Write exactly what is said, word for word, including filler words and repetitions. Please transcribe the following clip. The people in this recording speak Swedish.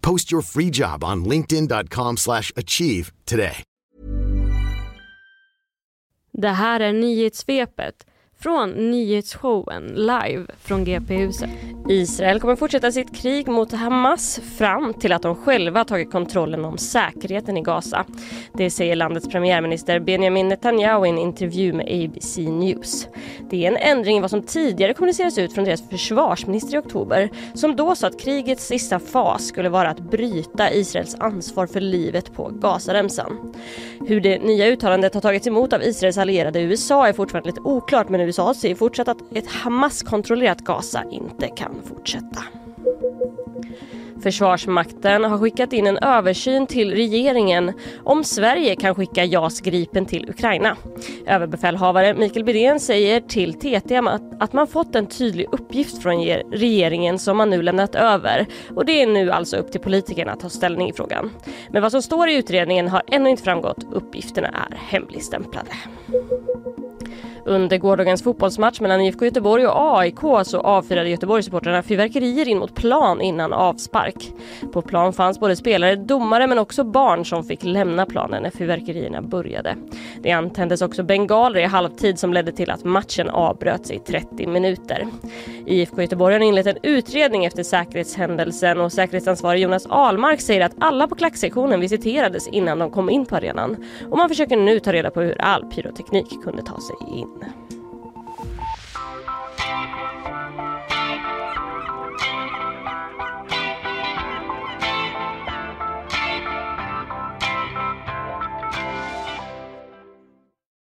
Post your free job on linkedin dot com slash achieve today. Det här är Nyhetssvepet från Nyhetsshowen live från G P-huset. Israel kommer fortsätta sitt krig mot Hamas fram till att de själva tagit kontrollen om säkerheten i Gaza. Det säger landets premiärminister Benjamin Netanyahu i en intervju med A B C News. Det är en ändring i vad som tidigare kommunicerades ut från deras försvarsminister i oktober, som då sa att krigets sista fas skulle vara att bryta Israels ansvar för livet på Gazaremsan. Hur det nya uttalandet har tagits emot av Israels allierade U S A är fortfarande lite oklart, men U S A säger fortsatt att ett Hamas-kontrollerat Gaza inte kan fortsätta. Försvarsmakten har skickat in en översyn till regeringen om Sverige kan skicka Jas Gripen till Ukraina. Överbefälhavare Mikael Bredén säger till T T M att, att man fått en tydlig uppgift från regeringen som man nu lämnat över. Och det är nu alltså upp till politikerna att ta ställning i frågan. Men vad som står i utredningen har ännu inte framgått. Uppgifterna är hemligstämplade. Under gårdagens fotbollsmatch mellan I F K Göteborg och A I K så avfyrade Göteborgssupportrarna fyrverkerier in mot plan innan avspark. På plan fanns både spelare, domare men också barn som fick lämna planen när fyrverkerierna började. Det antändes också bengaler i halvtid som ledde till att matchen avbröts i trettio minuter. I F K Göteborg har inlett en utredning efter säkerhetshändelsen och säkerhetsansvarig Jonas Almark säger att alla på klacksektionen visiterades innan de kom in på arenan. Och man försöker nu ta reda på hur all pyroteknik kunde ta sig in.